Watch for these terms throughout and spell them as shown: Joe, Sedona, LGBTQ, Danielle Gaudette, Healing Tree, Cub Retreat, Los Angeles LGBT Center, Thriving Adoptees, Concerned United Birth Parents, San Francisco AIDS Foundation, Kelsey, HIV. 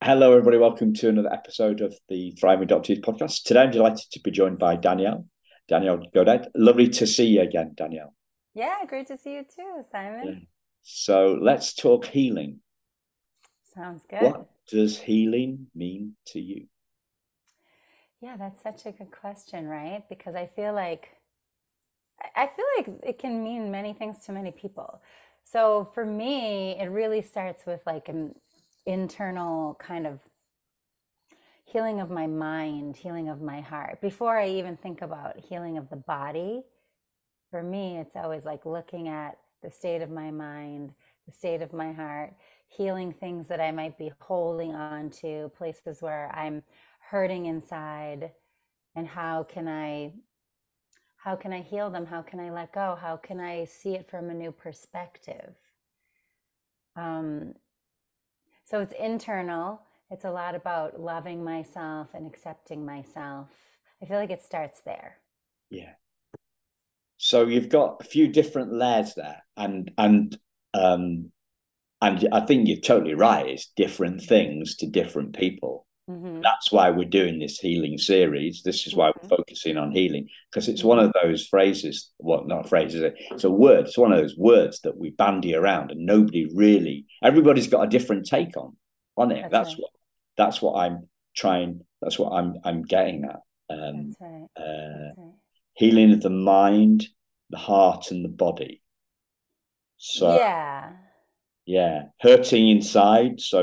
Hello, everybody. Welcome to another episode of the Thriving Adoptees podcast. Today, I'm delighted to be joined by Danielle Gaudette. Lovely to see you again, Danielle. Yeah, great to see you too, Simon. Yeah. So let's talk healing. Sounds good. What does healing mean to you? Yeah, that's such a good question, right? Because I feel like it can mean many things to many people. So for me, it really starts with like an internal kind of healing of my mind, healing of my heart. Before I even think about healing of the body, for me, it's always like looking at the state of my mind, the state of my heart, healing things that I might be holding on to, places where I'm hurting inside, and how can I heal them? How can I let go? How can I see it from a new perspective? So it's internal. It's a lot about loving myself and accepting myself. I feel like it starts there. Yeah. So you've got a few different layers there, and I think you're totally right. It's different things to different people. Mm-hmm. That's why we're doing this healing series. This is why we're focusing on healing, because it's one of those phrases, well, not phrases, it's a word. It's one of those words that we bandy around and everybody's got a different take on it. That's what I'm getting at. That's right. That's right. Healing of the mind, the heart and the body. So yeah. Hurting inside. So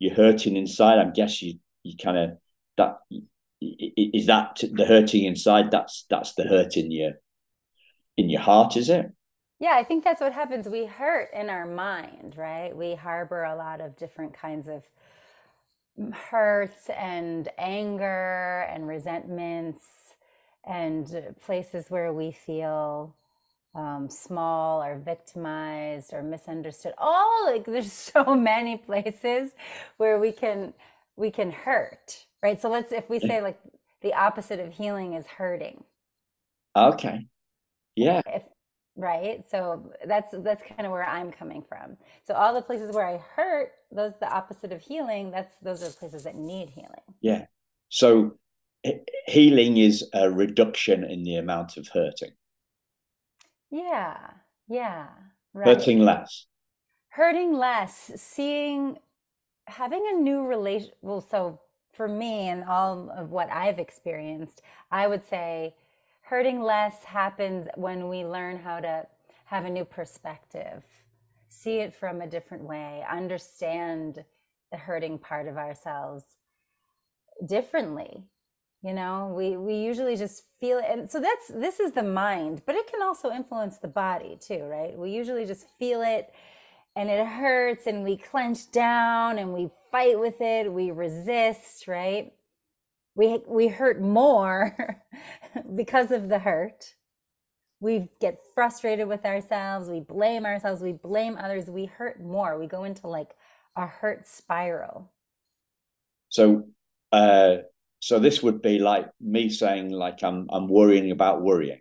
you're hurting inside. I'm guessing you kind of, that is that the hurting inside, that's the hurt in your heart, is it? Yeah, I think that's what happens. We hurt in our mind, right? We harbor a lot of different kinds of hurts and anger and resentments and places where we feel small or victimized or misunderstood. There's so many places where we can hurt, right? So if we say like the opposite of healing is hurting. Okay. Yeah. Right. So that's kind of where I'm coming from. So all the places where I hurt, those the opposite of healing. Those are the places that need healing. Yeah. So healing is a reduction in the amount of hurting. Yeah, right. Hurting less, having a new relation. Well, so for me and all of what I've experienced, I would say hurting less happens when we learn how to have a new perspective, see it from a different way, understand the hurting part of ourselves differently. You know, we usually just feel it. And so this is the mind, but it can also influence the body too, right? We usually just feel it and it hurts and we clench down and we fight with it. We resist, right? We hurt more because of the hurt. We get frustrated with ourselves. We blame ourselves. We blame others. We hurt more. We go into like a hurt spiral. So this would be like me saying, like, I'm worrying about worrying.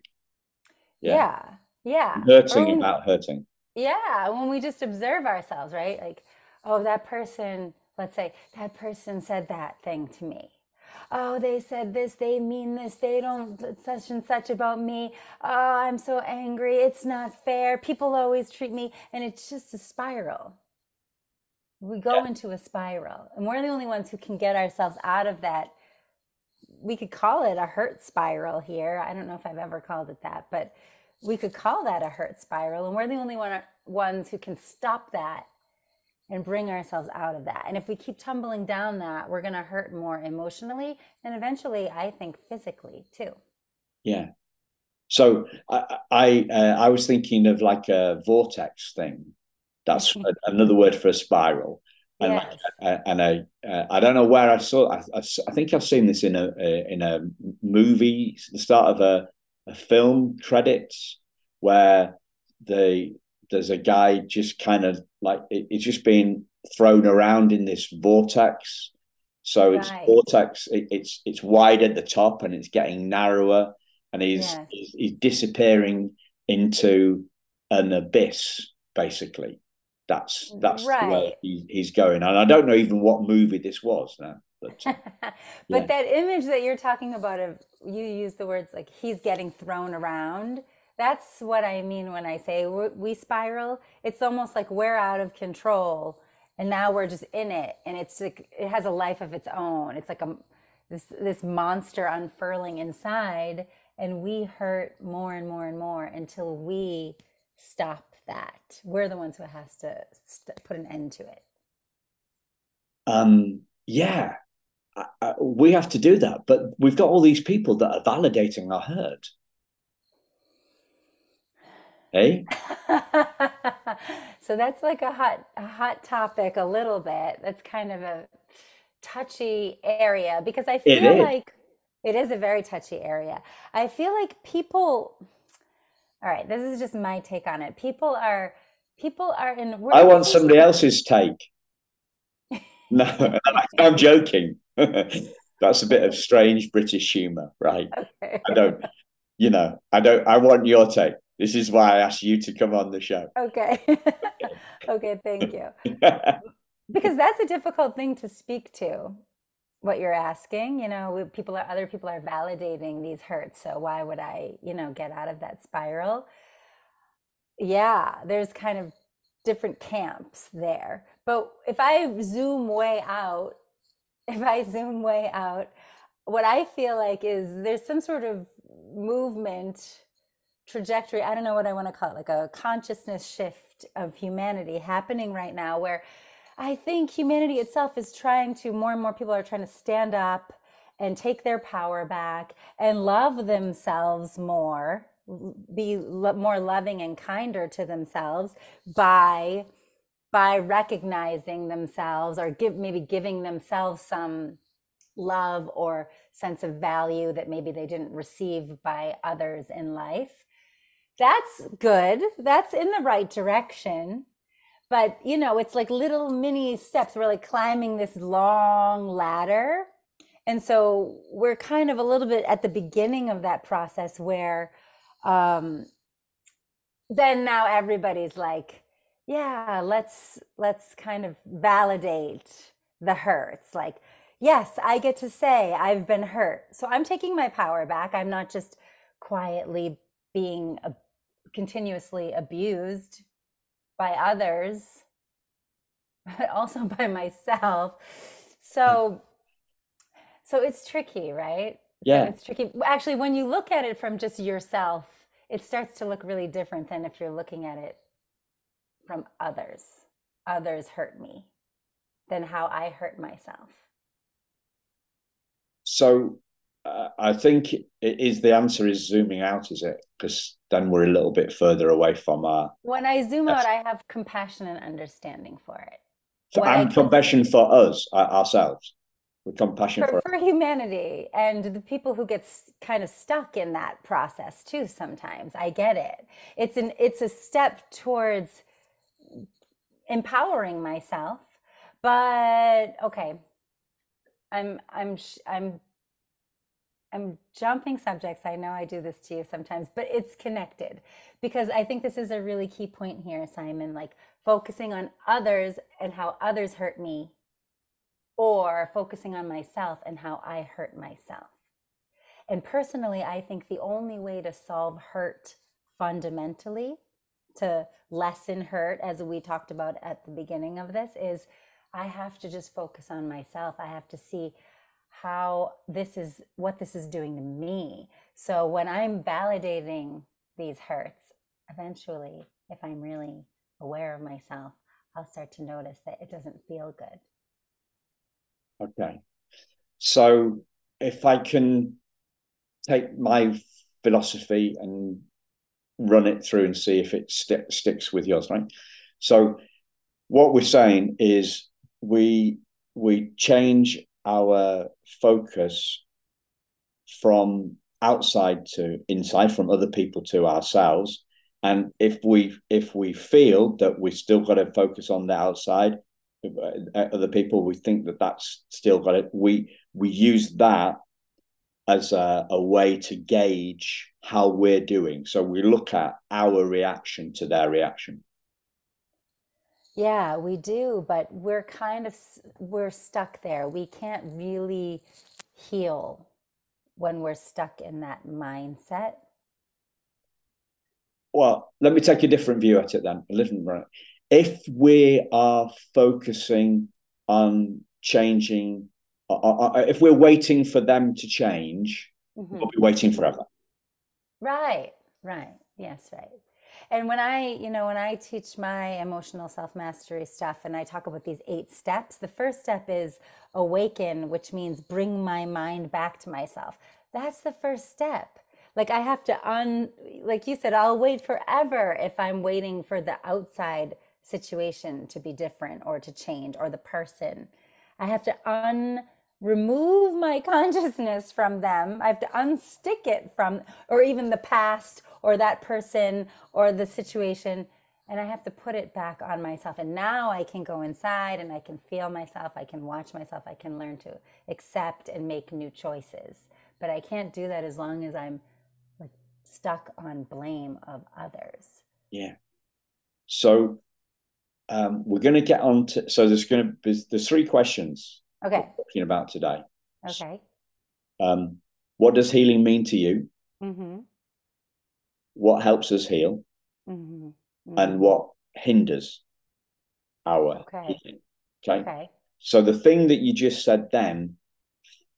Yeah. Hurting about hurting. Yeah, when we just observe ourselves, right? Like, oh, that person, let's say, that person said that thing to me. Oh, they said this, they mean this, they don't such and such about me. Oh, I'm so angry, it's not fair, people always treat me, and it's just a spiral. We go into a spiral, and we're the only ones who can get ourselves out of that. We could call it a hurt spiral here. I don't know if I've ever called it that, but we could call that a hurt spiral. And we're the only ones who can stop that and bring ourselves out of that. And if we keep tumbling down that, we're going to hurt more emotionally and eventually, I think, physically too. Yeah. So I was thinking of like a vortex thing. That's another word for a spiral. And, yes. I don't know where I saw. I think I've seen this in a movie, the start of a film credits, where there's a guy just kind of like it's just being thrown around in this vortex. So right. It's vortex. It's wide at the top and it's getting narrower, and he's disappearing into an abyss, basically. That's right. Where he's going. And I don't know even what movie this was now. But, but yeah. That image that you're talking about of, you use the words like he's getting thrown around. That's what I mean when I say we spiral. It's almost like we're out of control and now we're just in it. And it's like, it has a life of its own. It's like this monster unfurling inside, and we hurt more and more and more until we stop that. We're the ones who has to put an end to it. Yeah, we have to do that. But we've got all these people that are validating our hurt. Hey? So that's like a hot topic a little bit. That's kind of a touchy area, because I feel like it is a very touchy area. I feel like people, all right, this is just my take on it. People are in. I want somebody else's take. No, I'm joking. That's a bit of strange British humor, right? Okay. I want your take. This is why I asked you to come on the show. Okay. Okay, thank you. Because that's a difficult thing to speak to, what you're asking. Other people are validating these hurts. So why would I, get out of that spiral? Yeah, there's kind of different camps there. But if I zoom way out, what I feel like is there's some sort of movement trajectory. I don't know what I want to call it, like a consciousness shift of humanity happening right now, where I think humanity itself is trying to, more and more people are trying to stand up and take their power back and love themselves more, be more loving and kinder to themselves by recognizing themselves, or giving themselves some love or sense of value that maybe they didn't receive by others in life. That's good. That's in the right direction. But, it's like little mini steps. We're like climbing this long ladder. And so we're kind of a little bit at the beginning of that process where then now everybody's like, yeah, let's kind of validate the hurts. Like, yes, I get to say I've been hurt. So I'm taking my power back. I'm not just quietly being continuously abused by others, but also by myself. So it's tricky, right? Yeah. So it's tricky. Actually, when you look at it from just yourself, it starts to look really different than if you're looking at it from others. Others hurt me than how I hurt myself. So I think the answer is zooming out, is it? Because then we're a little bit further away from our... When I zoom out, I have compassion and understanding for it. And compassion for us, ourselves. With compassion for humanity and the people who get kind of stuck in that process too sometimes. I get it. It's a step towards empowering myself. But okay, I'm jumping subjects. I know I do this to you sometimes, but it's connected, because I think this is a really key point here, Simon, like focusing on others and how others hurt me, or focusing on myself and how I hurt myself. And personally, I think the only way to solve hurt fundamentally, to lessen hurt, as we talked about at the beginning of this, is I have to just focus on myself. I have to see what this is doing to me. So when I'm validating these hurts, eventually, if I'm really aware of myself, I'll start to notice that it doesn't feel good. Okay, so if I can take my philosophy and run it through and see if it sticks with yours, right? So what we're saying is we change our focus from outside to inside, from other people to ourselves. And if we feel that we still got to focus on the outside, other people, we think that's still got it, we use that as a way to gauge how we're doing. So we look at our reaction to their reaction. Yeah, we do, but we're stuck there. We can't really heal when we're stuck in that mindset. Well, let me take a different view at it then. If we are focusing on changing, if we're waiting for them to change, we'll be waiting forever. Right. Yes, right. And when I teach my emotional self-mastery stuff and I talk about these 8 steps, the first step is awaken, which means bring my mind back to myself. That's the first step. Like I have to, like you said, I'll wait forever if I'm waiting for the outside situation to be different or to change or the person. I have to remove my consciousness from them. I have to unstick it from, or even the past or that person or the situation, and I have to put it back on myself. And now I can go inside and I can feel myself, I can watch myself, I can learn to accept and make new choices. But I can't do that as long as I'm like stuck on blame of others. Yeah. So we're going to get on to, so there's 3 questions. Okay. Talking about today. Okay. What does healing mean to you? Mm-hmm. What helps us heal? Mm-hmm. Mm-hmm. And what hinders our healing? Okay. So the thing that you just said then,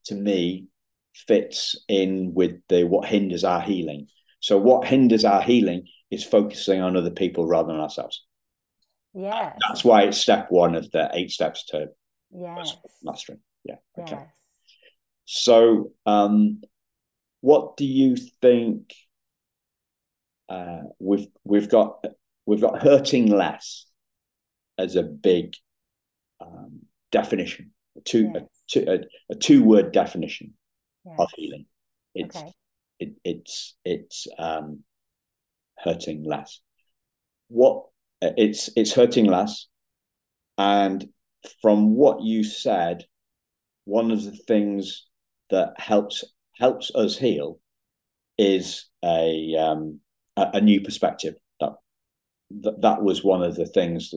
to me, fits in with the what hinders our healing. So what hinders our healing is focusing on other people rather than ourselves. Yeah. That's why it's step 1 of the 8 steps to mastering. Yeah. Okay. Yes. So what do you think we've got hurting less as a big definition, a 2-word definition of healing. It's hurting less. It's hurting less. And from what you said, one of the things that helps us heal is a new perspective. That was one of the things.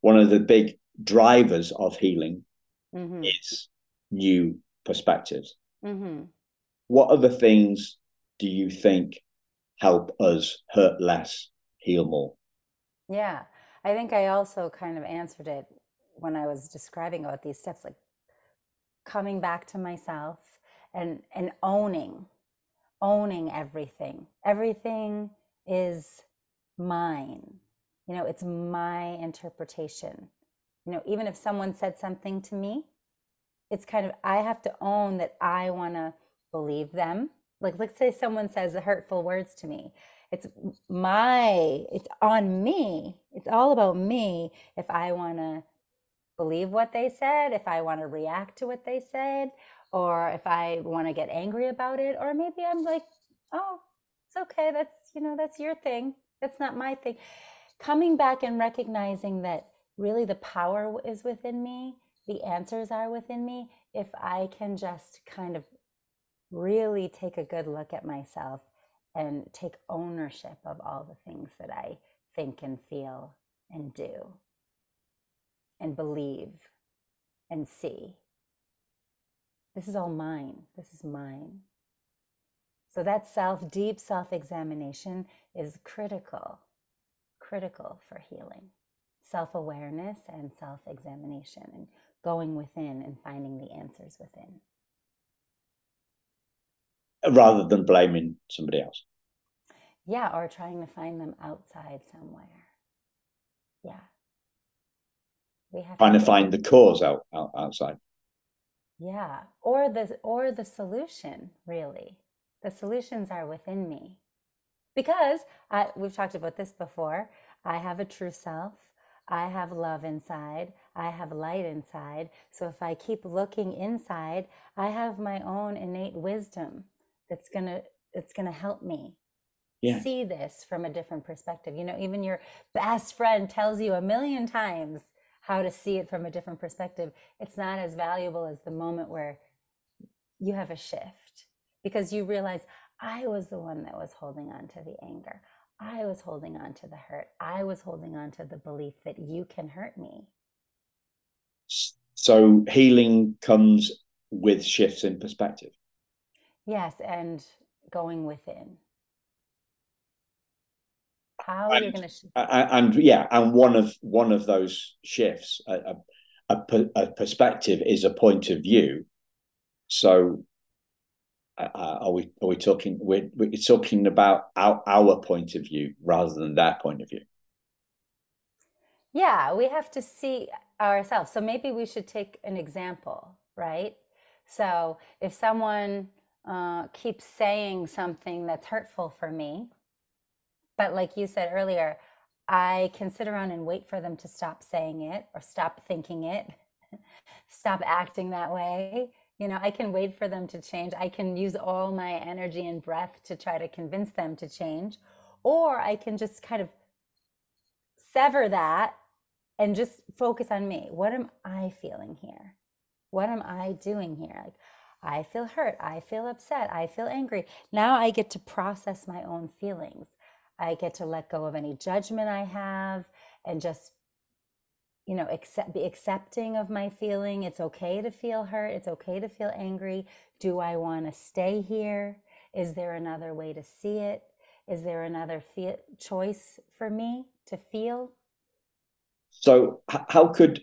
One of the big drivers of healing is new perspectives. What other things do you think help us hurt less, heal more? Yeah. I think I also kind of answered it when I was describing about these steps, like coming back to myself and owning everything. Everything is mine. It's my interpretation. Even if someone said something to me, it's kind of, I have to own that I want to believe them. Like, let's say someone says hurtful words to me. It's on me. It's all about me. If I want to believe what they said, if I want to react to what they said, or if I want to get angry about it, or maybe I'm like, oh, it's okay. That's, that's your thing. That's not my thing. Coming back and recognizing that really the power is within me. The answers are within me. If I can just kind of really take a good look at myself and take ownership of all the things that I think and feel and do and believe and see. This is all mine. This is mine. So that deep self-examination is critical for healing. Self-awareness and self-examination and going within and finding the answers within. Rather than blaming somebody else. Yeah, or trying to find them outside somewhere. Yeah. We have trying to find the cause outside. Yeah, or the solution, really. The solutions are within me. Because, we've talked about this before, I have a true self, I have love inside, I have light inside. So if I keep looking inside, I have my own innate wisdom. That's gonna help me see this from a different perspective. Even your best friend tells you a million times how to see it from a different perspective. It's not as valuable as the moment where you have a shift because you realize I was the one that was holding on to the anger. I was holding on to the hurt. I was holding on to the belief that you can hurt me. So healing comes with shifts in perspective. Yes, and going within. How are you going to shift? And one of those shifts, a perspective is a point of view. So are we talking? We're talking about our point of view rather than their point of view. Yeah, we have to see ourselves. So maybe we should take an example, right? So if someone keeps saying something that's hurtful for me, but like you said earlier, I can sit around and wait for them to stop saying it or stop thinking it, stop acting that way. You know, I can wait for them to change. I can use all my energy and breath to try to convince them to change, or I can just kind of sever that and just focus on me. What am I feeling here? What am I doing here? Like, I feel hurt. I feel upset. I feel angry. Now I get to process my own feelings. I get to let go of any judgment I have and just, you know, be accepting of my feeling. It's okay to feel hurt. It's okay to feel angry. Do I want to stay here? Is there another way to see it? Is there another choice for me to feel? So how could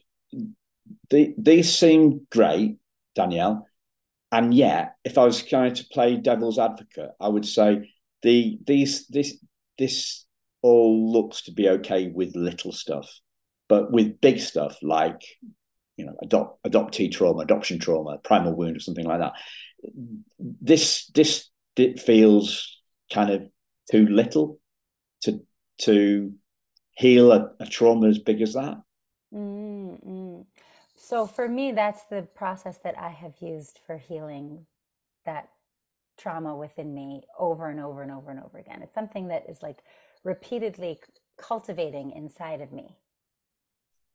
they seem great, Danielle? And yet, if I was trying to play devil's advocate, I would say this all looks to be okay with little stuff, but with big stuff like, you know, adoption trauma, primal wound, or something like that, it feels kind of too little to heal a trauma as big as that. Mm-hmm. So for me, that's the process that I have used for healing that trauma within me over and over and over and over again. It's something that is like repeatedly cultivating inside of me.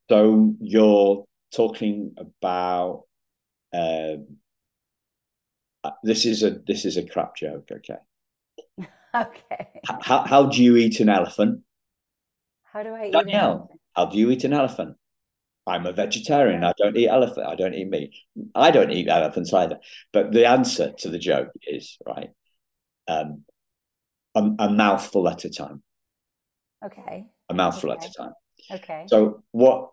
So you're talking about this is a crap joke, okay? Okay. How do you eat an elephant? How do I eat an elephant? How do you eat an elephant? I'm a vegetarian. I don't eat elephant. I don't eat meat. I don't eat elephants either. But the answer to the joke is, right, a mouthful at a time. Okay. A mouthful at a time. Okay. So what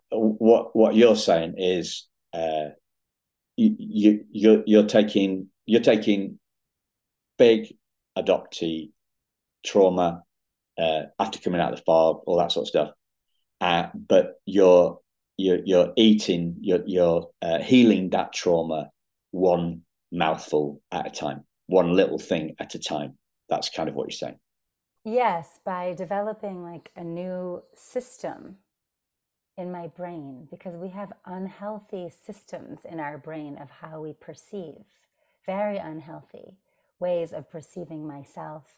you're saying is, you're taking big adoptee trauma after coming out of the farm, all that sort of stuff, but you're healing that trauma one mouthful at a time, one little thing at a time. That's kind of what you're saying. Yes, by developing like a new system in my brain, because we have unhealthy systems in our brain of how we perceive, very unhealthy ways of perceiving myself,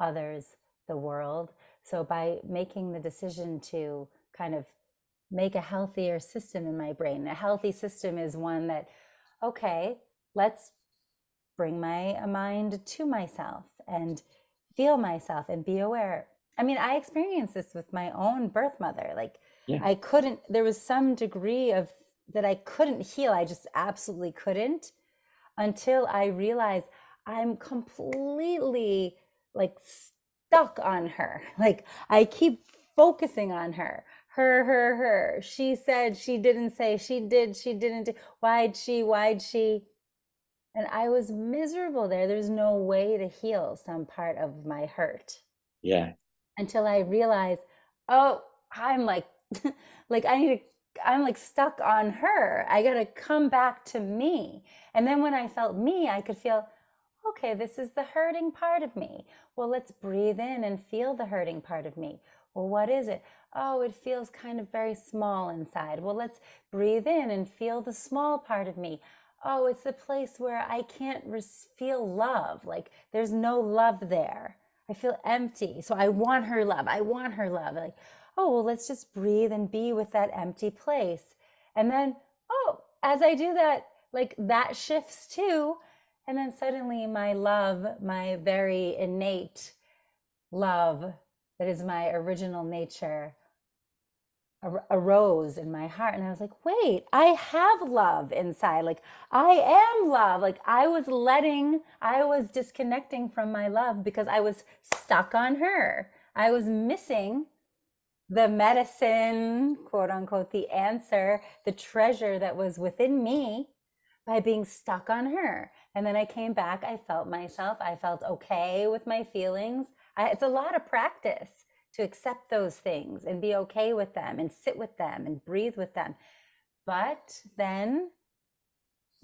others, the world. So by making the decision to kind of make a healthier system in my brain. A healthy system is one that, okay, let's bring my mind to myself and feel myself and be aware. I mean, I experienced this with my own birth mother. Like, yeah. There was some degree of that I couldn't heal. I just absolutely couldn't until I realized I'm completely like stuck on her. Like, I keep focusing on her. Her, she said, she didn't say, she did, she didn't do, why'd she, and I was miserable there. There's no way to heal some part of my hurt. Yeah. Until I realized, oh, I'm like, I'm like stuck on her. I got to come back to me. And then when I felt me, I could feel, okay, this is the hurting part of me. Well, let's breathe in and feel the hurting part of me. Well, what is it? Oh, it feels kind of very small inside. Well, let's breathe in and feel the small part of me. Oh, it's the place where I can't feel love. Like, there's no love there. I feel empty. So I want her love. Like, oh, well, let's just breathe and be with that empty place. And then, oh, as I do that, like, that shifts too. And then suddenly my love, my very innate love that is my original nature arose in my heart. And I was like, wait, I have love inside. Like, I am love. Like, I was disconnecting from my love because I was stuck on her. I was missing the medicine, quote unquote, the answer, the treasure that was within me by being stuck on her. And then I came back, I felt myself, I felt okay with my feelings. It's a lot of practice to accept those things and be okay with them and sit with them and breathe with them. But then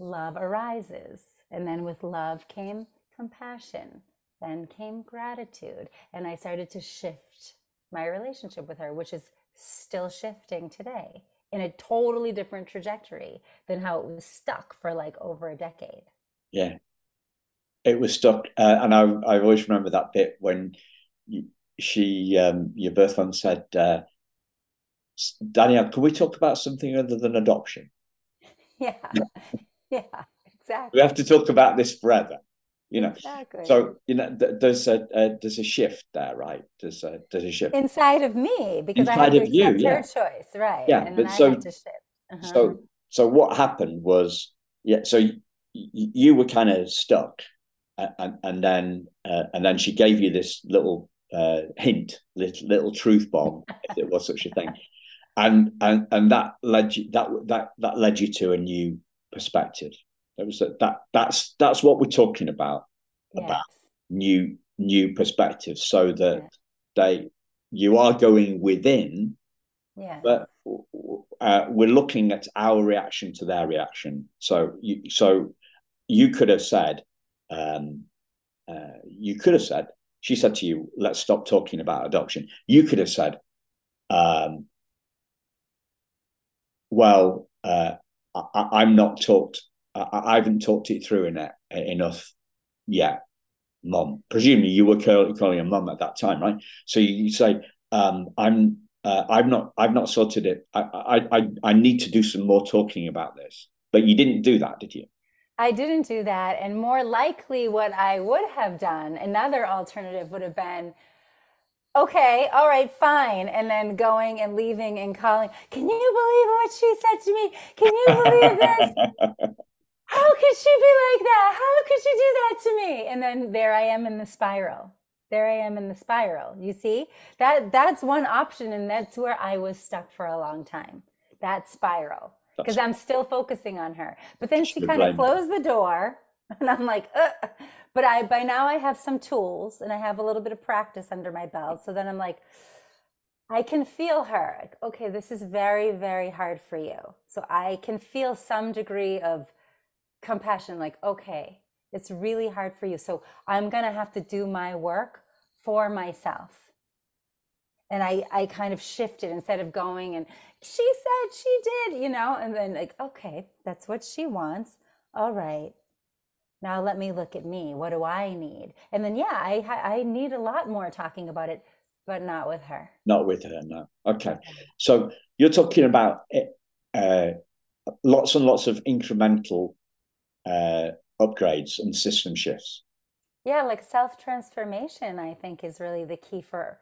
love arises. And then with love came compassion. Then came gratitude. And I started to shift my relationship with her, which is still shifting today in a totally different trajectory than how it was stuck for like over a decade. Yeah, it was stuck. And I always remember that bit when your birth mom said, Danielle, can we talk about something other than adoption? Yeah, exactly. We have to talk about this forever, you know. Exactly. So, you know, there's a shift there, right? There's a shift inside of me because I had to accept her choice, right? Yeah, and then I had to shift. So what happened was, you were kind of stuck, and then she gave you this little hint, little truth bomb, if there was such a thing, and that led you to a new perspective. That's what we're talking about. Yes. About new perspectives, so that you are going within, but we're looking at our reaction to their reaction. So you could have said, she said to you, let's stop talking about adoption. You could have said, I haven't talked it through enough yet, Mom. Presumably you were calling her Mom at that time, right? So you say, I've not sorted it. I need to do some more talking about this. But you didn't do that, did you? I didn't do that. And more likely what I would have done, another alternative would have been, okay, all right, fine. And then going and leaving and calling, can you believe what she said to me? Can you believe this? How could she be like that? How could she do that to me? And then there I am in the spiral. You see, that's one option. And that's where I was stuck for a long time, that spiral, because I'm still focusing on her. But then she kind of closed the door and I'm like, ugh. But by now I have some tools and I have a little bit of practice under my belt. So then I'm like, I can feel her. Like, okay, this is very, very hard for you. So I can feel some degree of compassion, like, okay, it's really hard for you. So I'm going to have to do my work for myself. And I kind of shifted instead of going and she said she did, you know, and then like, okay, that's what she wants. All right. Now let me look at me. What do I need? And then, I need a lot more talking about it, but not with her. Not with her, no. Okay. So you're talking about lots and lots of incremental upgrades and system shifts. Yeah, like self-transformation, I think, is really the key for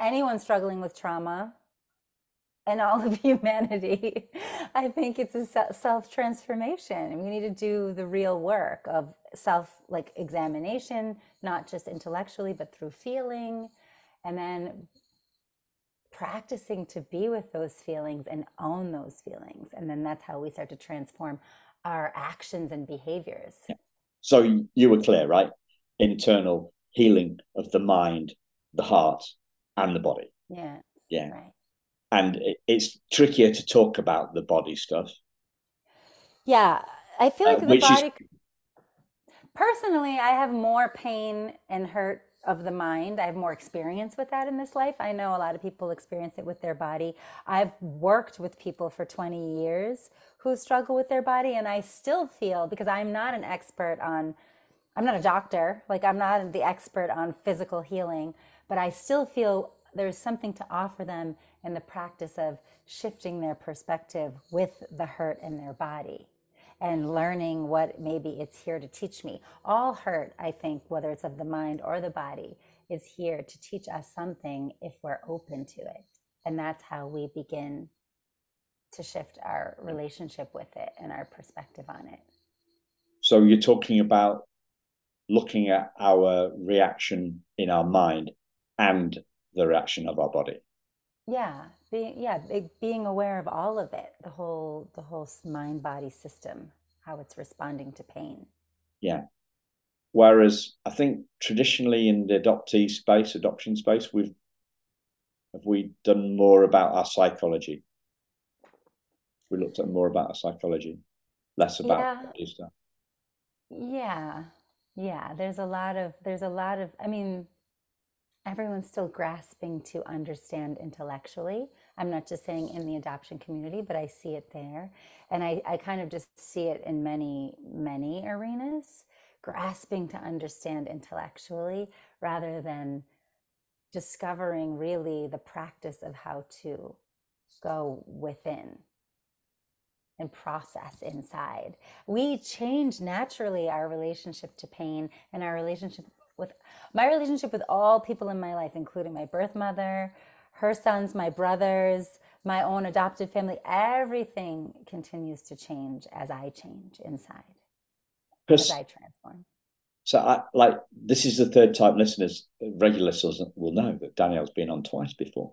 anyone struggling with trauma and all of humanity. I think it's a self-transformation. We need to do the real work of self-examination, not just intellectually, but through feeling, and then practicing to be with those feelings and own those feelings. And then that's how we start to transform our actions and behaviors. Yeah. So you were clear, right? Internal healing of the mind, the heart, and the body. Yeah. Right. And it's trickier to talk about the body stuff. Yeah, I feel like the body. Personally, I have more pain and hurt of the mind. I have more experience with that in this life. I know a lot of people experience it with their body. I've worked with people for 20 years who struggle with their body, and I still feel, because I'm not a doctor, like I'm not the expert on physical healing, but I still feel there's something to offer them in the practice of shifting their perspective with the hurt in their body and learning what maybe it's here to teach me. All hurt, I think, whether it's of the mind or the body, is here to teach us something if we're open to it. And that's how we begin to shift our relationship with it and our perspective on it. So you're talking about looking at our reaction in our mind and the reaction of our body. Yeah. Being aware of all of it, the whole mind-body system, how it's responding to pain. Yeah. Whereas I think traditionally in the adoption space, we done more about our psychology. We looked at more about our psychology, less about stuff. Yeah. There's a lot of. I mean, everyone's still grasping to understand intellectually. I'm not just saying in the adoption community, but I see it there, and I kind of just see it in many arenas. Grasping to understand intellectually rather than discovering really the practice of how to go within and process inside. We change naturally our relationship to pain and our relationship with all people in my life, including my birth mother, her sons, my brothers, my own adopted family. Everything continues to change as I change inside. Because I transform. So this is the third time listeners, regular listeners will know that Danielle's been on twice before.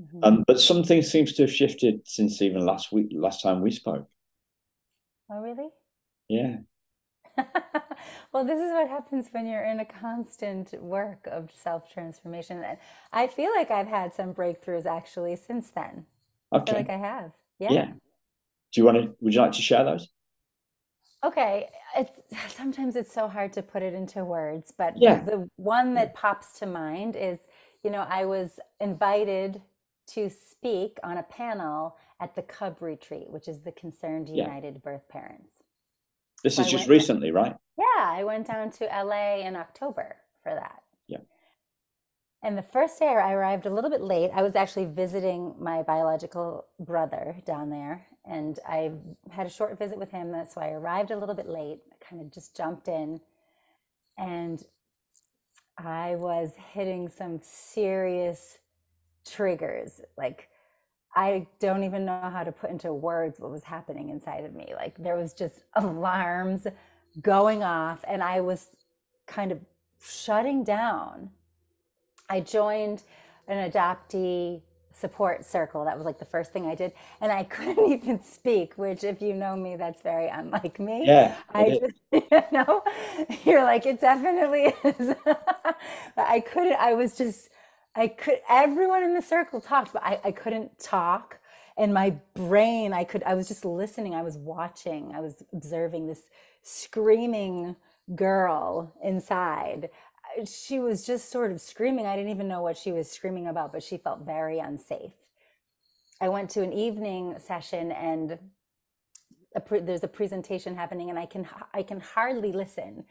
Mm-hmm. But something seems to have shifted since even last time we spoke. Oh, really? Yeah. Well, this is what happens when you're in a constant work of self-transformation. I feel like I've had some breakthroughs actually since then. Okay. I feel like I have. Yeah. Would you like to share those? Okay, sometimes it's so hard to put it into words, but the one that pops to mind is, I was invited to speak on a panel at the Cub Retreat, which is the Concerned United Birth Parents. This is just recently, right? Yeah, I went down to LA in October for that. Yeah. And the first day I arrived a little bit late. I was actually visiting my biological brother down there, and I had a short visit with him, so I arrived a little bit late. I kind of just jumped in, and I was hitting some serious triggers. Like, I don't even know how to put into words what was happening inside of me. Like, there was just alarms going off, and I was kind of shutting down. I joined an adoptee support circle. That was like the first thing I did. And I couldn't even speak, which, if you know me, that's very unlike me. Yeah. You're like, it definitely is. But everyone in the circle talked, but I couldn't talk. In my brain, I was just listening. I was watching, I was observing this screaming girl inside. She was just sort of screaming. I didn't even know what she was screaming about, but she felt very unsafe. I went to an evening session, and there's a presentation happening, and I can hardly listen,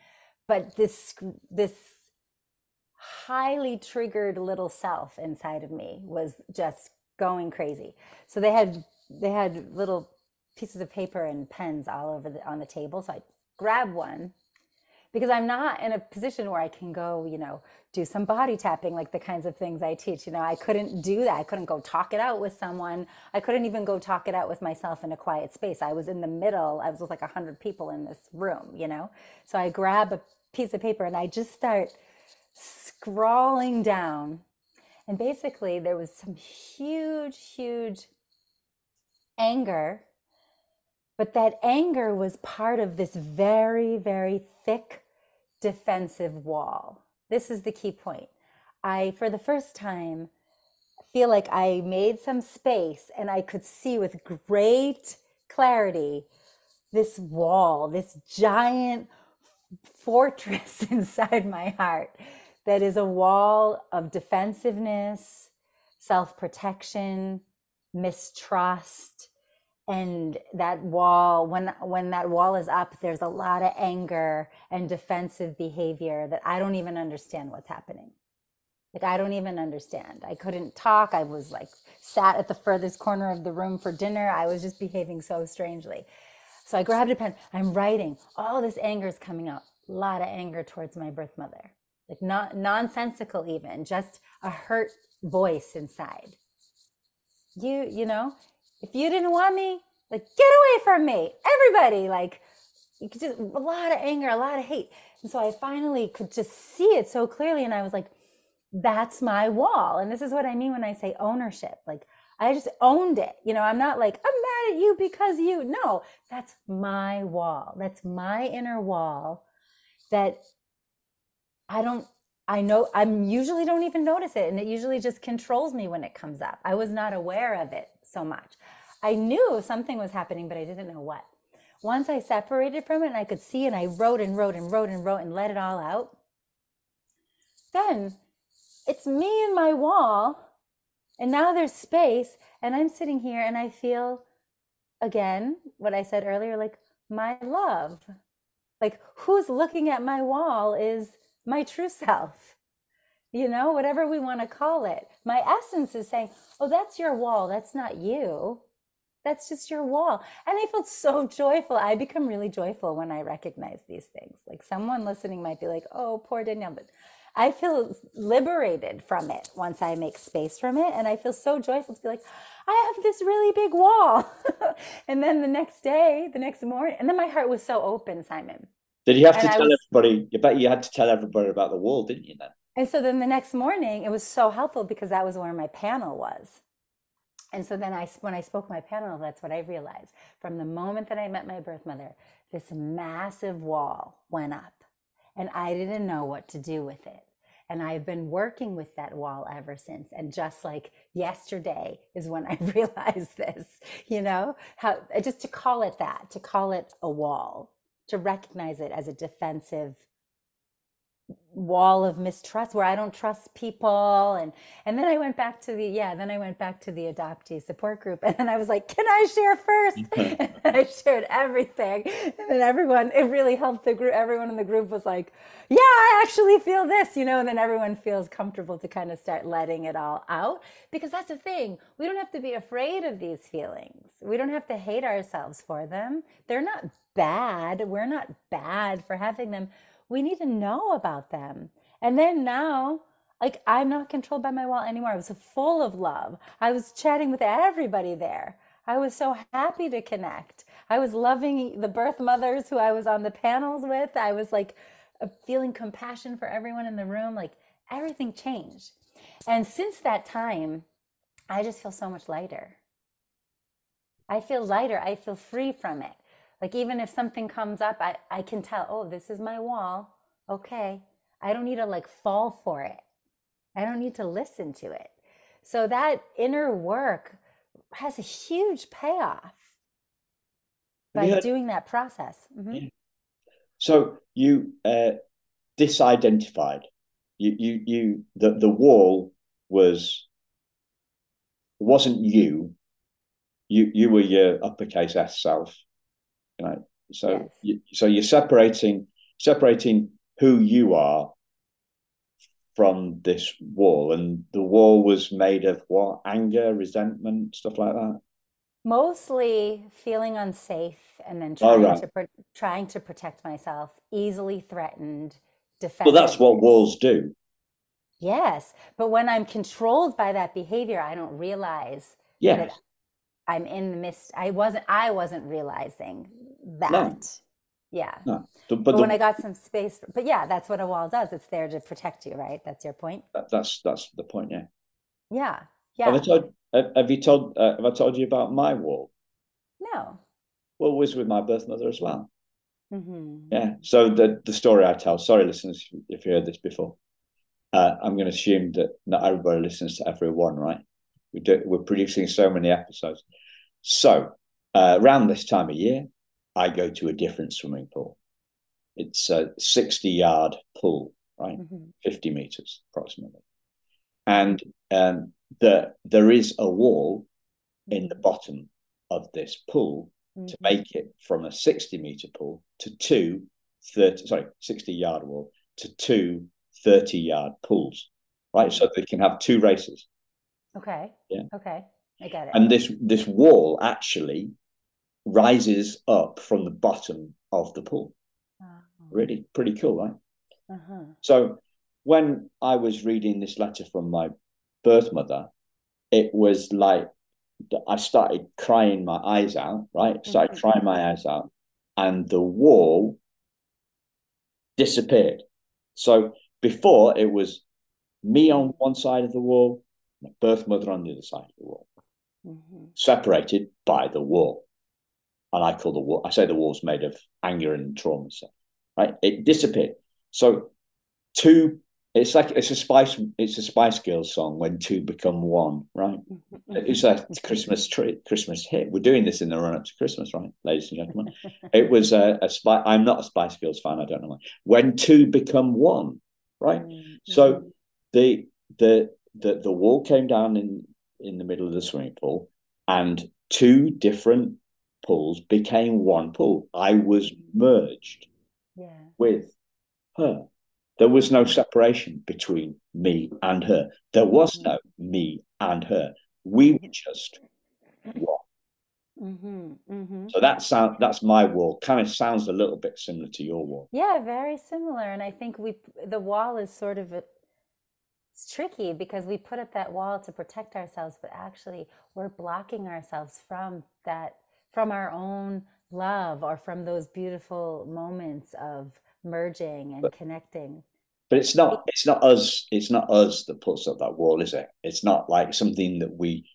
but this highly triggered little self inside of me was just going crazy. So they had little pieces of paper and pens all over on the table. So I grabbed one, because I'm not in a position where I can go, do some body tapping, like the kinds of things I teach. I couldn't do that. I couldn't go talk it out with someone. I couldn't even go talk it out with myself in a quiet space. I was in the middle. I was with like 100 people in this room, So I grab a piece of paper and I just start scrawling down. And basically there was some huge, huge anger. But that anger was part of this very, very thick, defensive wall. This is the key point. I, for the first time, feel like I made some space, and I could see with great clarity this wall, this giant fortress inside my heart that is a wall of defensiveness, self-protection, mistrust. And that wall, when that wall is up, there's a lot of anger and defensive behavior that I don't even understand what's happening. Like, I don't even understand. I couldn't talk. I was like sat at the furthest corner of the room for dinner. I was just behaving so strangely. So I grabbed a pen. I'm writing. All this anger is coming out. A lot of anger towards my birth mother. like not nonsensical, even just a hurt voice inside you, you know, if you didn't want me, like get away from me, everybody, like you could just, a lot of anger, a lot of hate. And so I finally could just see it so clearly. And I was like, that's my wall. And this is what I mean when I say ownership. Like I just owned it. You know, I'm not like, I'm mad at you because you, no, that's my wall. That's my inner wall that I don't, I know, I'm usually don't even notice it. And it usually just controls me when it comes up. I was not aware of it so much. I knew something was happening, but I didn't know what. Once I separated from it and I could see, and I wrote and wrote and wrote and wrote and let it all out, then it's me and my wall. And now there's space, and I'm sitting here and I feel, again, what I said earlier, like my love, like who's looking at my wall is my true self, you know, whatever we want to call it. My essence is saying, oh, that's your wall. That's not you. That's just your wall. And I felt so joyful. I become really joyful when I recognize these things. Like someone listening might be like, oh, poor Danielle, but I feel liberated from it once I make space from it. And I feel so joyful to be like, I have this really big wall. And then the next day, the next morning, and then my heart was so open, Simon. Did you have to tell everybody? I bet you had to tell everybody about the wall, didn't you then? And so then the next morning, it was so helpful because that was where my panel was. And so then when I spoke my panel, that's what I realized. From the moment that I met my birth mother, this massive wall went up and I didn't know what to do with it. And I've been working with that wall ever since. And just like yesterday is when I realized this, you know, how just to call it that, to call it a wall, to recognize it as a defensive wall of mistrust where I don't trust people. And then I went back to the adoptee support group. And then I was like, can I share first? And I shared everything. And then everyone, it really helped the group. Everyone in the group was like, yeah, I actually feel this, you know, and then everyone feels comfortable to kind of start letting it all out, because that's the thing. We don't have to be afraid of these feelings. We don't have to hate ourselves for them. They're not bad. We're not bad for having them. We need to know about them. And then now, like, I'm not controlled by my wall anymore. I was full of love. I was chatting with everybody there. I was so happy to connect. I was loving the birth mothers who I was on the panels with. I was like feeling compassion for everyone in the room. Like everything changed. And since that time, I just feel so much lighter. I feel lighter. I feel free from it. Like even if something comes up, I can tell, oh, this is my wall. Okay. I don't need to like fall for it. I don't need to listen to it. So that inner work has a huge payoff by doing that process. Mm-hmm. Yeah. So you disidentified. You the wall wasn't you. You were your uppercase S self. Right. So, yes. So you're separating who you are from this wall, and the wall was made of what? Anger, resentment, stuff like that. Mostly feeling unsafe, and then trying to protect myself, easily threatened, defensive. Well, that's what walls do. Yes, but when I'm controlled by that behavior, I don't realize. Yes. That I'm in the mist. I wasn't realizing that. No. Yeah. No. But when I got some space, but yeah, that's what a wall does. It's there to protect you, right? That's your point. That's the point. Yeah. Yeah. Yeah. Have I told you about my wall? No. Well, it was with my birth mother as well. Mm-hmm. Yeah. So the story I tell, sorry, listeners, if you heard this before, I'm going to assume that not everybody listens to everyone, right? We're producing so many episodes. So around this time of year, I go to a different swimming pool. It's a 60-yard pool, right? Mm-hmm. 50 meters approximately. And there is a wall in the bottom of this pool, mm-hmm, to make it from a 60-meter pool to 60-yard wall to two 30-yard pools, right? So they can have two races. Okay. Yeah. Okay. I get it. And this wall actually rises up from the bottom of the pool. Really pretty cool, right? Uh-huh. So when I was reading this letter from my birth mother, it was like I started crying my eyes out, right? Started crying my eyes out, and the wall disappeared. So before it was me on one side of the wall, my birth mother on the other side of the wall, separated by the wall. And I call the wall, I say the wall's made of anger and trauma, so, right? It disappeared. So two, it's like, it's a Spice Girls song, when two become one, right? It's like Christmas hit. We're doing this in the run up to Christmas, right, ladies and gentlemen? It was I'm not a Spice Girls fan, I don't know why. When two become one, right? So the wall came down in the middle of the swimming pool, and two different pools became one pool. I was merged with her. There was no separation between me and her. There was no me and her. We were just one. So that's my wall. Kind of sounds a little bit similar to your wall. Yeah, very similar. And I think the wall is sort of it's tricky, because we put up that wall to protect ourselves, but actually we're blocking ourselves from that, from our own love, or from those beautiful moments of merging and connecting. But it's not us that puts up that wall, is it? It's not like something that we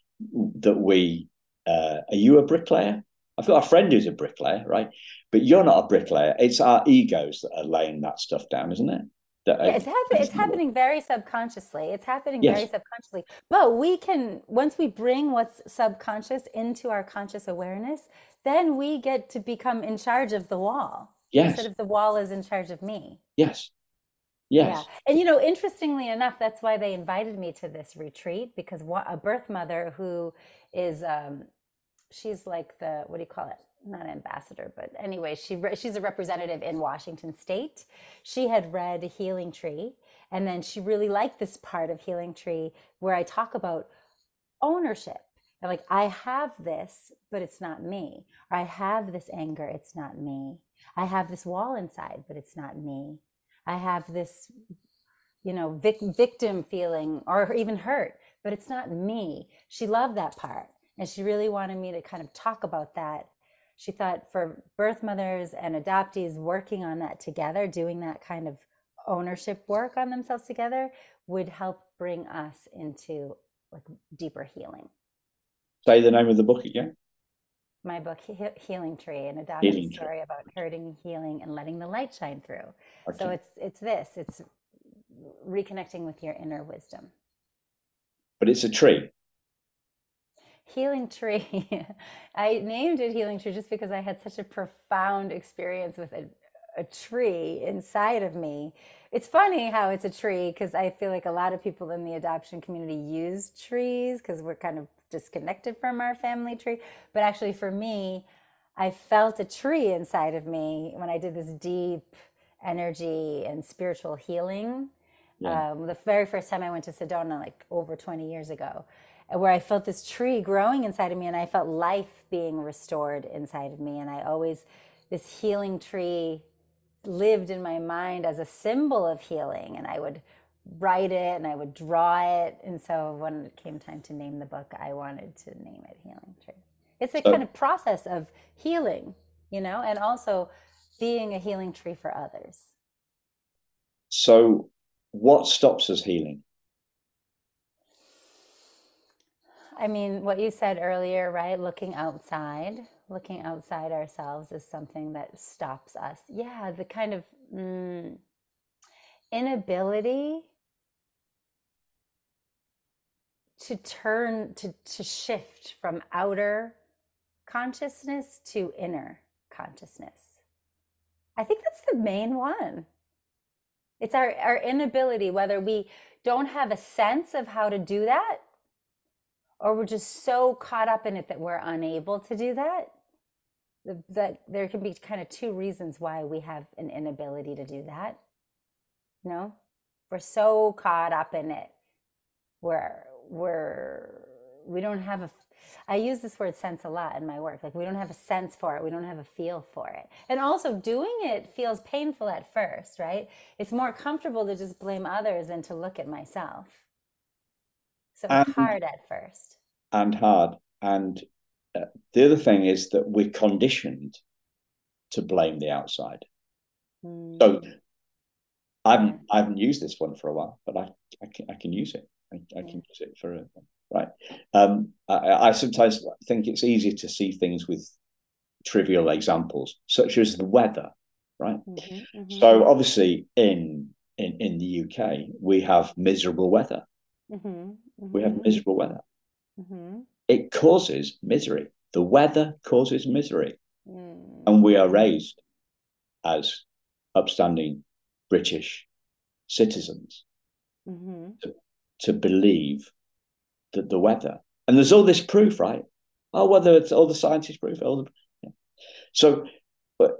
are you a bricklayer? I've got a friend who's a bricklayer, right? But you're not a bricklayer. It's our egos that are laying that stuff down, isn't it? It's happening very subconsciously. It's happening very subconsciously. But we can, once we bring what's subconscious into our conscious awareness, then we get to become in charge of the wall. Instead of the wall is in charge of me. Yeah. And, you know, interestingly enough, that's why they invited me to this retreat, because a birth mother who is, she's like the, what do you call it? Not ambassador, but anyway, she's a representative in Washington State. She had read Healing Tree, and then she really liked this part of Healing Tree where I talk about ownership. And like, I have this, but it's not me. Or I have this anger, it's not me. I have this wall inside, but it's not me. I have this, you know, victim feeling, or even hurt, but it's not me. She loved that part, and she really wanted me to kind of talk about that. She thought for birth mothers and adoptees working on that together, doing that kind of ownership work on themselves together, would help bring us into like deeper healing. Say the name of the book again. My book, Healing Tree, an adoption story about hurting, healing, and letting the light shine through. Okay. So it's reconnecting with your inner wisdom. But it's a tree. Healing Tree. I named it Healing Tree just because I had such a profound experience with a tree inside of me. It's funny how it's a tree, because I feel like a lot of people in the adoption community use trees because we're kind of disconnected from our family tree. But actually for me, I felt a tree inside of me when I did this deep energy and spiritual healing. Yeah. The very first time I went to Sedona, like over 20 years ago, where I felt this tree growing inside of me, and I felt life being restored inside of me. And I always, this healing tree lived in my mind as a symbol of healing, and I would write it and I would draw it. And so when it came time to name the book, I wanted to name it Healing Tree. It's a kind of process of healing, you know, and also being a healing tree for others. So what stops us healing? I mean, what you said earlier, right? Looking outside ourselves is something that stops us. Yeah, the kind of inability to turn, to shift from outer consciousness to inner consciousness. I think that's the main one. It's our inability, whether we don't have a sense of how to do that, or we're just so caught up in it that we're unable to do that, that there can be kind of two reasons why we have an inability to do that. You know, we're so caught up in it, we don't have a, I use this word sense a lot in my work. Like, we don't have a sense for it. We don't have a feel for it. And also doing it feels painful at first, right? It's more comfortable to just blame others than to look at myself. So it's hard at first. And hard. And the other thing is that we're conditioned to blame the outside. Mm. So I haven't used this one for a while, but I can use it. I can use it for right. I sometimes think it's easier to see things with trivial examples, such as the weather, right? Mm-hmm, mm-hmm. So obviously in the UK, we have miserable weather. Mm-hmm, mm-hmm. We have miserable weather. Mm-hmm. It causes misery. The weather causes misery. Mm. And we are raised as upstanding British citizens mm-hmm. to believe that the weather, and there's all this proof, right? Oh, whether it's all the science is proof. So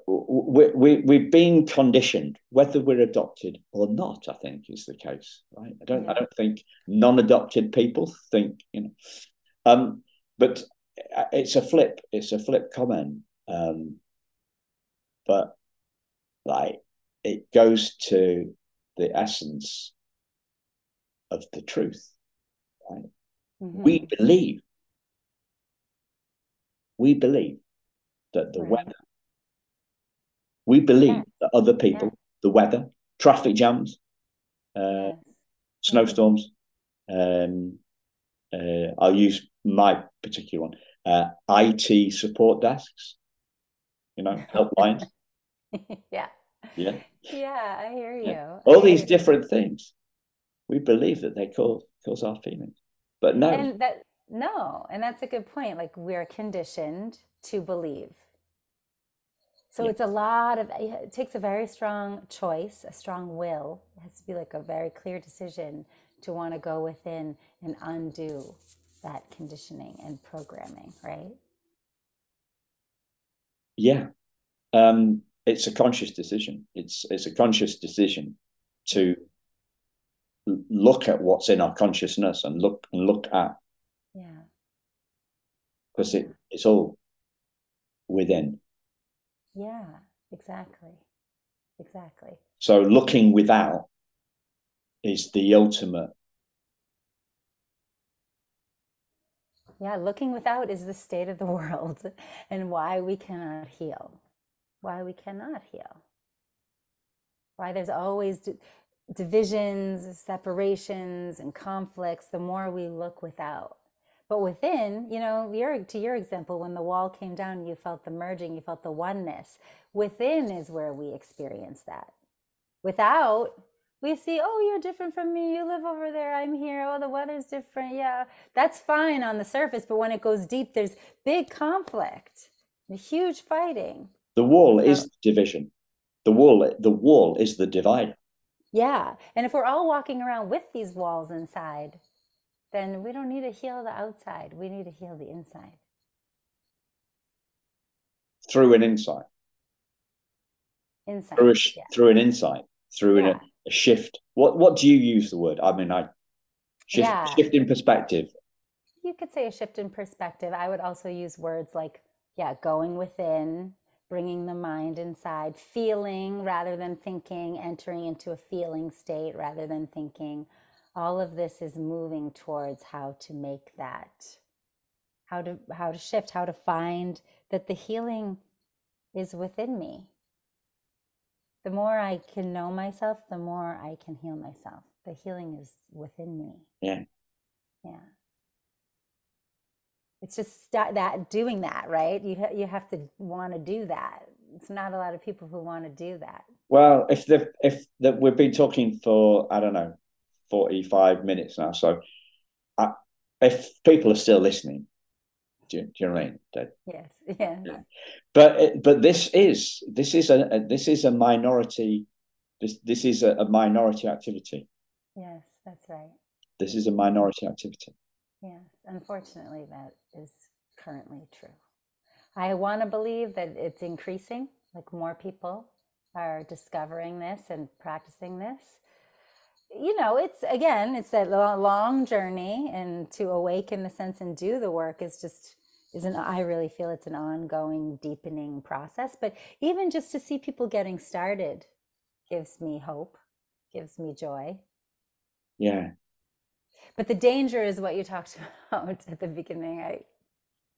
we've been conditioned, whether we're adopted or not, I think is the case, right? I don't think non-adopted people think, you know. But it's a flip comment. But like it goes to the essence of the truth, right? Mm-hmm. We believe that the right. weather, we believe yeah. that other people, yeah. the weather, traffic jams, yes. snowstorms, I'll use my particular one, IT support desks, you know, helplines. yeah. Yeah. Yeah, I hear you. Yeah. All these different things. We believe that they cause our feelings. But no. And that's a good point. Like, we're conditioned to believe. So yeah. It takes a very strong choice, a strong will. It has to be like a very clear decision to want to go within and undo that conditioning and programming, right? Yeah. It's a conscious decision. It's a conscious decision to look at what's in our consciousness and look at. Yeah. Because it's all within. Yeah, exactly. So looking without is the ultimate. Yeah, looking without is the state of the world and why we cannot heal. Why there's always divisions, separations, and conflicts, the more we look without. But within, you know, to your example, when the wall came down, you felt the merging, you felt the oneness. Within is where we experience that. Without, we see, oh, you're different from me. You live over there. I'm here. Oh, the weather's different. Yeah, that's fine on the surface. But when it goes deep, there's big conflict and huge fighting. The wall is the division. The wall is the divider. Yeah. And if we're all walking around with these walls inside, then we don't need to heal the outside. We need to heal the inside. Through an insight. Inside. Through an insight. Through a shift. What do you use the word? I mean, shift in perspective. You could say a shift in perspective. I would also use words like, going within. Bringing the mind inside, feeling rather than thinking, entering into a feeling state rather than thinking. All of this is moving towards how to make that, how to shift, how to find that the healing is within me. The more I can know myself, the more I can heal myself. The healing is within me. Yeah. Yeah. It's just that doing that, right? You have to want to do that. It's not a lot of people who want to do that. Well, if we've been talking for, I don't know, 45 minutes now. So if people are still listening, do you know what I mean? Yes. But this is a minority. This is a minority activity. Yes, that's right. This is a minority activity. Yes, unfortunately, that is currently true. I want to believe that it's increasing, like more people are discovering this and practicing this. you know, it's, again, it's that long journey, and to awaken the sense and do the work is just, I really feel it's an ongoing deepening process. But even just to see people getting started gives me hope, gives me joy. Yeah. But the danger is what you talked about at the beginning. I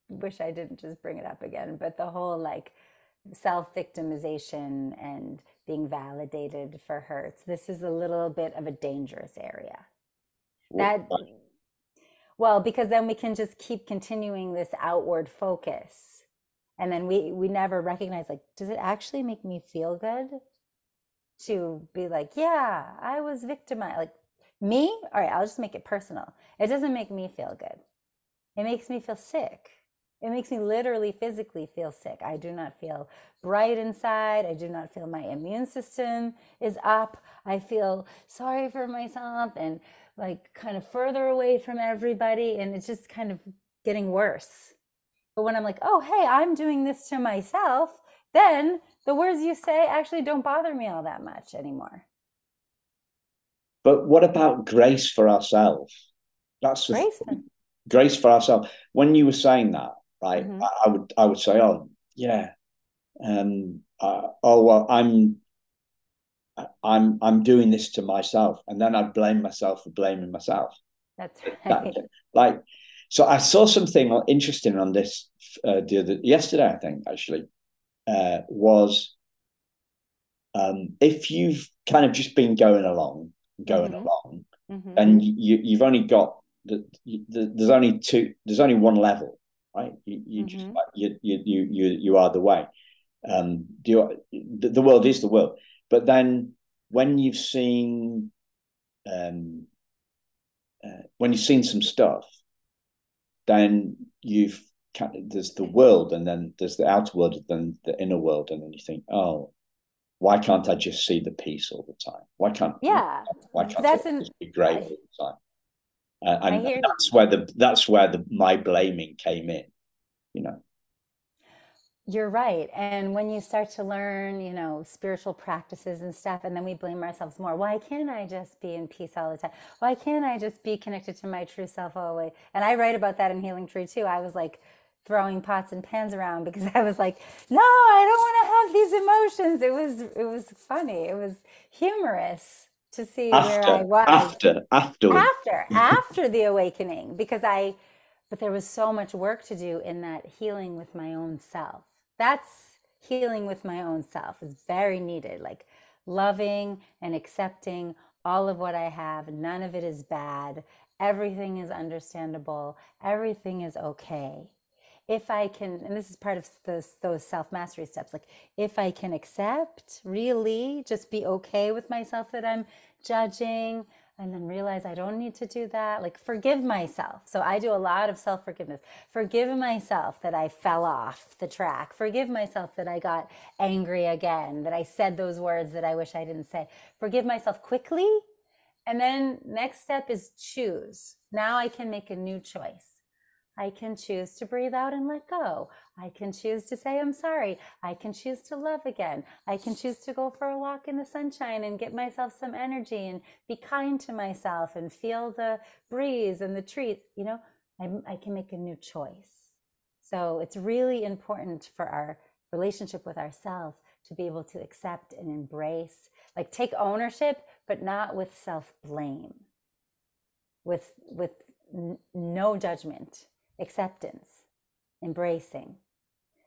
wish I didn't just bring it up again, but the whole like self-victimization and being validated for hurts. This is a little bit of a dangerous area. That, well, because then we can just keep continuing this outward focus. And then we never recognize, like, does it actually make me feel good to be like, yeah, I was victimized? Like, me? All right, I'll just make it personal. It doesn't make me feel good. It makes me feel sick. It makes me literally, physically feel sick. I do not feel bright inside. I do not feel my immune system is up. I feel sorry for myself and like kind of further away from everybody. And it's just kind of getting worse. But when I'm like, oh, hey, I'm doing this to myself, then the words you say actually don't bother me all that much anymore. But what about grace for ourselves? That's grace for ourselves. When you were saying that, right, mm-hmm. I would say, oh yeah, I'm doing this to myself, and then I'd blame myself for blaming myself. That's right. Like, so I saw something interesting on this yesterday, I think actually, if you've kind of just been going along, mm-hmm. and you've only got there's only one level, right? You mm-hmm. just like you are the way. The world is the world. But then when you've seen some stuff, then there's the world, and then there's the outer world, and then the inner world, and then you think, oh, why can't I just see the peace all the time? Why can't I just be grateful all the time? And that's where my blaming came in, you know. You're right. And when you start to learn, you know, spiritual practices and stuff, and then we blame ourselves more. Why can't I just be in peace all the time? Why can't I just be connected to my true self all the way? And I write about that in Healing Tree too. I was like throwing pots and pans around because I was like, no, I don't want to have these emotions. It was funny. It was humorous to see where I was. After the awakening, but there was so much work to do in that healing with my own self. That's healing with my own self is very needed, like loving and accepting all of what I have. None of it is bad. Everything is understandable. Everything is okay. If I can, and this is part of those self-mastery steps, like if I can accept, really just be okay with myself that I'm judging, and then realize I don't need to do that. Like forgive myself. So I do a lot of self-forgiveness. Forgive myself that I fell off the track. Forgive myself that I got angry again, that I said those words that I wish I didn't say. Forgive myself quickly. And then next step is choose. Now I can make a new choice. I can choose to breathe out and let go. I can choose to say, I'm sorry. I can choose to love again. I can choose to go for a walk in the sunshine and get myself some energy and be kind to myself and feel the breeze and the trees. You know, I can make a new choice. So it's really important for our relationship with ourselves to be able to accept and embrace, like take ownership, but not with self-blame, with no judgment, acceptance, embracing,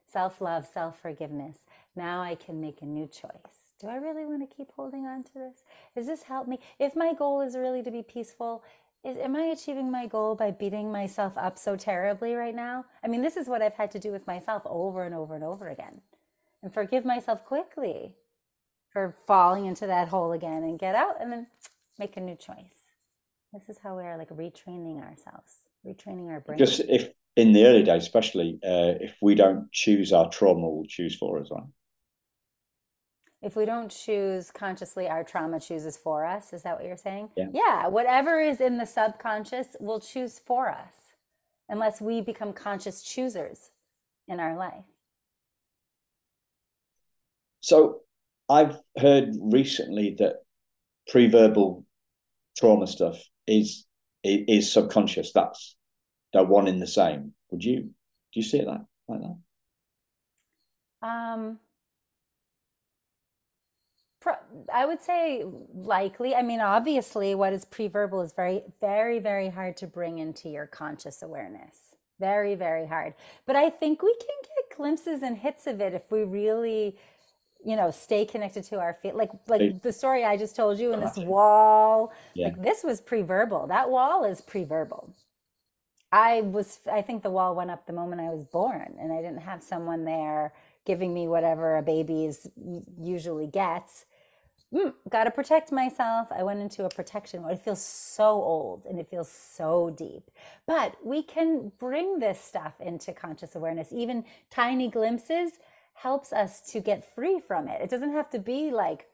self-love, self-forgiveness. Now I can make a new choice. Do I really want to keep holding on to this? Does this help me? If my goal is really to be peaceful, am I achieving my goal by beating myself up so terribly right now? I mean, this is what I've had to do with myself over and over and over again. And forgive myself quickly for falling into that hole again and get out and then make a new choice. This is how we are like retraining ourselves, retraining our brain. Just if in the early days, especially if we don't choose, our trauma will choose for us, right? If we don't choose consciously, our trauma chooses for us. Is that what you're saying? Yeah. Whatever is in the subconscious will choose for us unless we become conscious choosers in our life. So I've heard recently that pre-verbal trauma stuff is subconscious. That's, they're one in the same. Would you, do you see it that like that? I would say likely. I mean, obviously what is pre-verbal is very, very, very hard to bring into your conscious awareness. Very, very hard. But I think we can get glimpses and hits of it if we really, you know, stay connected to our feet. Like the story I just told you, and this wall, like this was pre-verbal. That wall is pre-verbal. I think the wall went up the moment I was born, and I didn't have someone there giving me whatever a baby's usually gets. Got to protect myself. I went into a protection mode. It feels so old and it feels so deep, but we can bring this stuff into conscious awareness. Even tiny glimpses helps us to get free from it. It doesn't have to be like,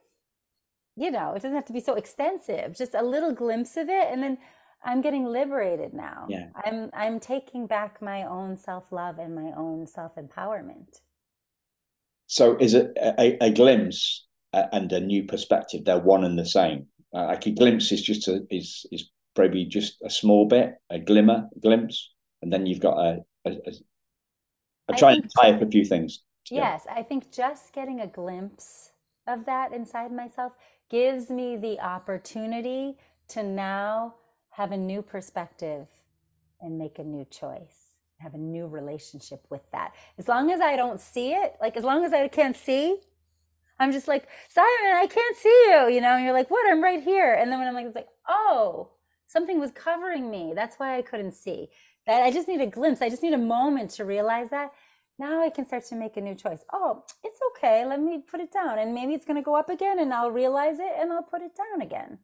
you know, it doesn't have to be so extensive, just a little glimpse of it. And then I'm getting liberated now. Yeah. I'm taking back my own self-love and my own self-empowerment. So is it a glimpse and a new perspective? They're one and the same. Like a glimpse is just is probably just a small bit, a glimpse, and then you've got a try and tie up a few things together. Yes, I think just getting a glimpse of that inside myself gives me the opportunity to now have a new perspective and make a new choice, have a new relationship with that. As long as I don't see it, like as long as I can't see, I'm just like, Simon, I can't see you, you know, and you're like, what? I'm right here. And then when I'm like, it's like, oh, something was covering me. That's why I couldn't see. That I just need a glimpse. I just need a moment to realize that. Now I can start to make a new choice. Oh, it's okay. Let me put it down. And maybe it's going to go up again and I'll realize it and I'll put it down again.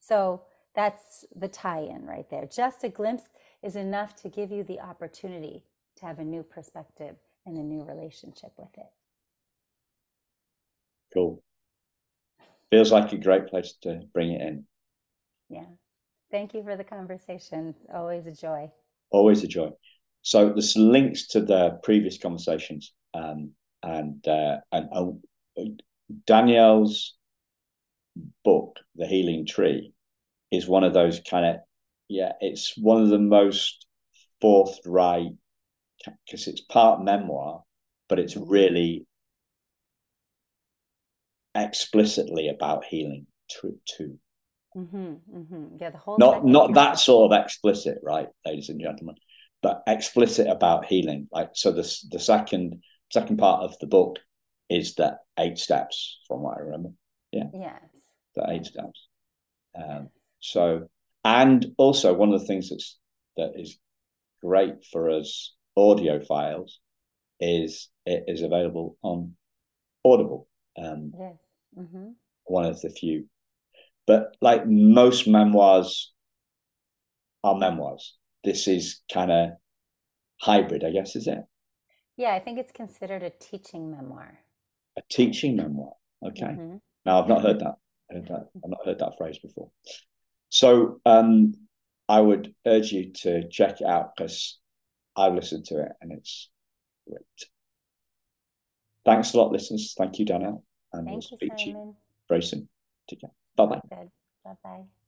So that's the tie-in right there. Just a glimpse is enough to give you the opportunity to have a new perspective and a new relationship with it. Cool. Feels like a great place to bring it in. Yeah. Thank you for the conversation. Always a joy. Always a joy. So there's links to the previous conversations and Danielle's book, The Healing Tree, is one of those kind of, it's one of the most forthright, because it's part memoir, but it's really explicitly about healing too. Yeah, the whole not that sort of explicit, right, ladies and gentlemen, but explicit about healing. Like, so the second part of the book is the 8 steps, from what I remember. Steps. So, and also one of the things that is great for us audiophiles is it is available on Audible. One of the few, but like most memoirs are memoirs, this is kind of hybrid, I guess, is it? Yeah, I think it's considered a teaching memoir. A teaching memoir. Okay. Now I've not heard that. I've not heard that phrase before. So I would urge you to check it out, because I've listened to it and it's great. Thanks a lot, listeners. Thank you, Danielle. And we'll speak to you very soon. Take care. Bye-bye. Bye-bye.